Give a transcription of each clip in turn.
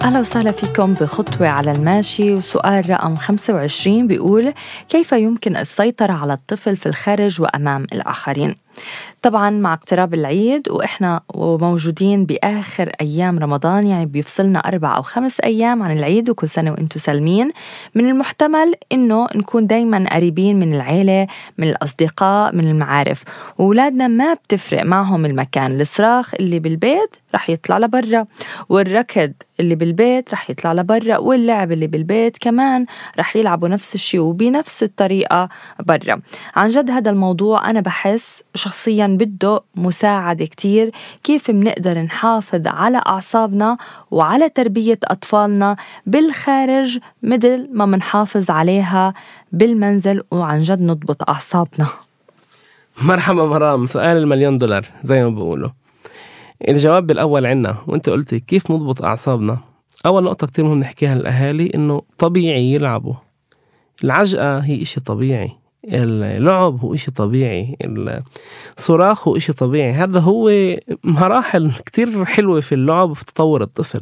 أهلا وسهلا فيكم بخطوة على الماشي، وسؤال رقم 25 بيقول: كيف يمكن السيطرة على الطفل في الخارج وأمام الآخرين؟ طبعا مع اقتراب العيد وإحنا موجودين بآخر أيام رمضان، يعني بيفصلنا 4 أو 5 أيام عن العيد، وكل سنة وإنتو سالمين. من المحتمل إنه نكون دايما قريبين من العيلة، من الأصدقاء، من المعارف، وولادنا ما بتفرق معهم المكان. الصراخ اللي بالبيت رح يطلع لبرا، والركض اللي بالبيت رح يطلع لبرا، واللعب اللي بالبيت كمان رح يلعبوا نفس الشيء وبنفس الطريقة برا. عن جد هذا الموضوع أنا بحس شخصياً بده مساعدة كتير، كيف منقدر نحافظ على أعصابنا وعلى تربية أطفالنا بالخارج مثل ما منحافظ عليها بالمنزل، وعن جد نضبط أعصابنا. مرحبا مرام، سؤال المليون دولار زي ما بقولوا. الجواب بالأول عنا، وانت قلتي كيف نضبط أعصابنا. أول نقطة كتير مهم نحكيها للأهالي إنه طبيعي يلعبوا، العجقة هي إشي طبيعي، اللعب هو إشي طبيعي، الصراخ هو إشي طبيعي. هذا هو مراحل كتير حلوة في اللعب وفي تطور الطفل.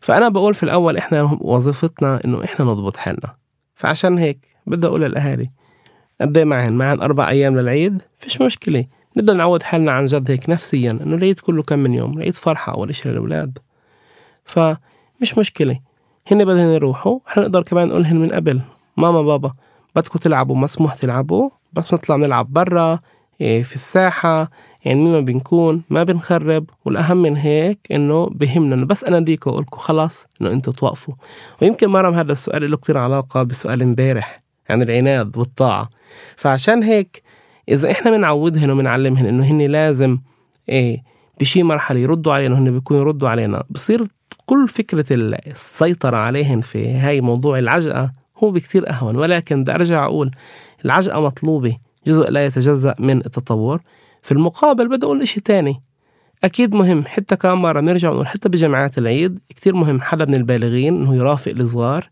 فأنا بقول في الأول إحنا وظيفتنا إنه إحنا نضبط حالنا. فعشان هيك بدي أقول للأهالي قد إيه معهن 4 أيام للعيد، فيش مشكلة، نبدأ نعود حالنا عن جد هيك نفسيا إنه العيد كله كم من يوم، العيد فرحة أول إشي للأولاد، فمش مشكلة. هن بدهن يروحوا، إحنا نقدر كمان نقولهن من قبل: ماما بابا بدكم تلعبوا، مسموح تلعبوا، بس نطلع نلعب برا في الساحة، يعني ما بنكون ما بنخرب. والأهم من هيك إنه بهمنا إنه بس أنا ديكو أقولكم خلاص إنه أنتوا توقفوا. ويمكن مرام هذا السؤال له كتير علاقة بسؤال امبارح عن العناد والطاعة. فعشان هيك إذا إحنا بنعودهن وبنعلمهن إنه هن لازم بشي مرحلة يردوا علينا، هن بيكونوا يردوا علينا، بصير كل فكرة السيطرة عليهن في هاي موضوع العجقة هو بكتير أهون. ولكن بدي أرجع أقول العجقة مطلوبة، جزء لا يتجزأ من التطور. في المقابل بدي أقول إشي تاني أكيد مهم، حتى كمان مرة نرجع ونقول حتى بجمعات العيد كتير مهم حدا من البالغين إنه يرافق الصغار،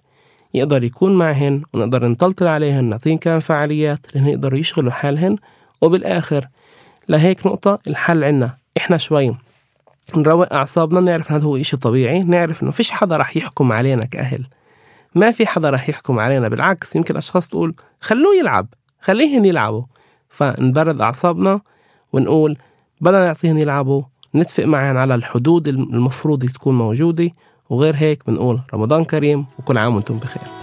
يقدر يكون معهن ونقدر نطلطل عليهن، نعطيهن كمان فعاليات لأن يقدروا يشغلوا حالهن. وبالآخر لهيك نقطة الحل عنا إحنا شوي نروق أعصابنا، نعرف إن هذا هو إشي طبيعي، نعرف إنه فيش حدا رح يحكم علينا كأهل، ما في حدا رح يحكم علينا. بالعكس يمكن أشخاص تقول خلوه يلعب، خليهن يلعبوا، فنبرد أعصابنا ونقول بدنا نعطيهن يلعبوا، نتفق معهن على الحدود المفروض تكون موجودة. وغير هيك بنقول رمضان كريم وكل عام وانتم بخير.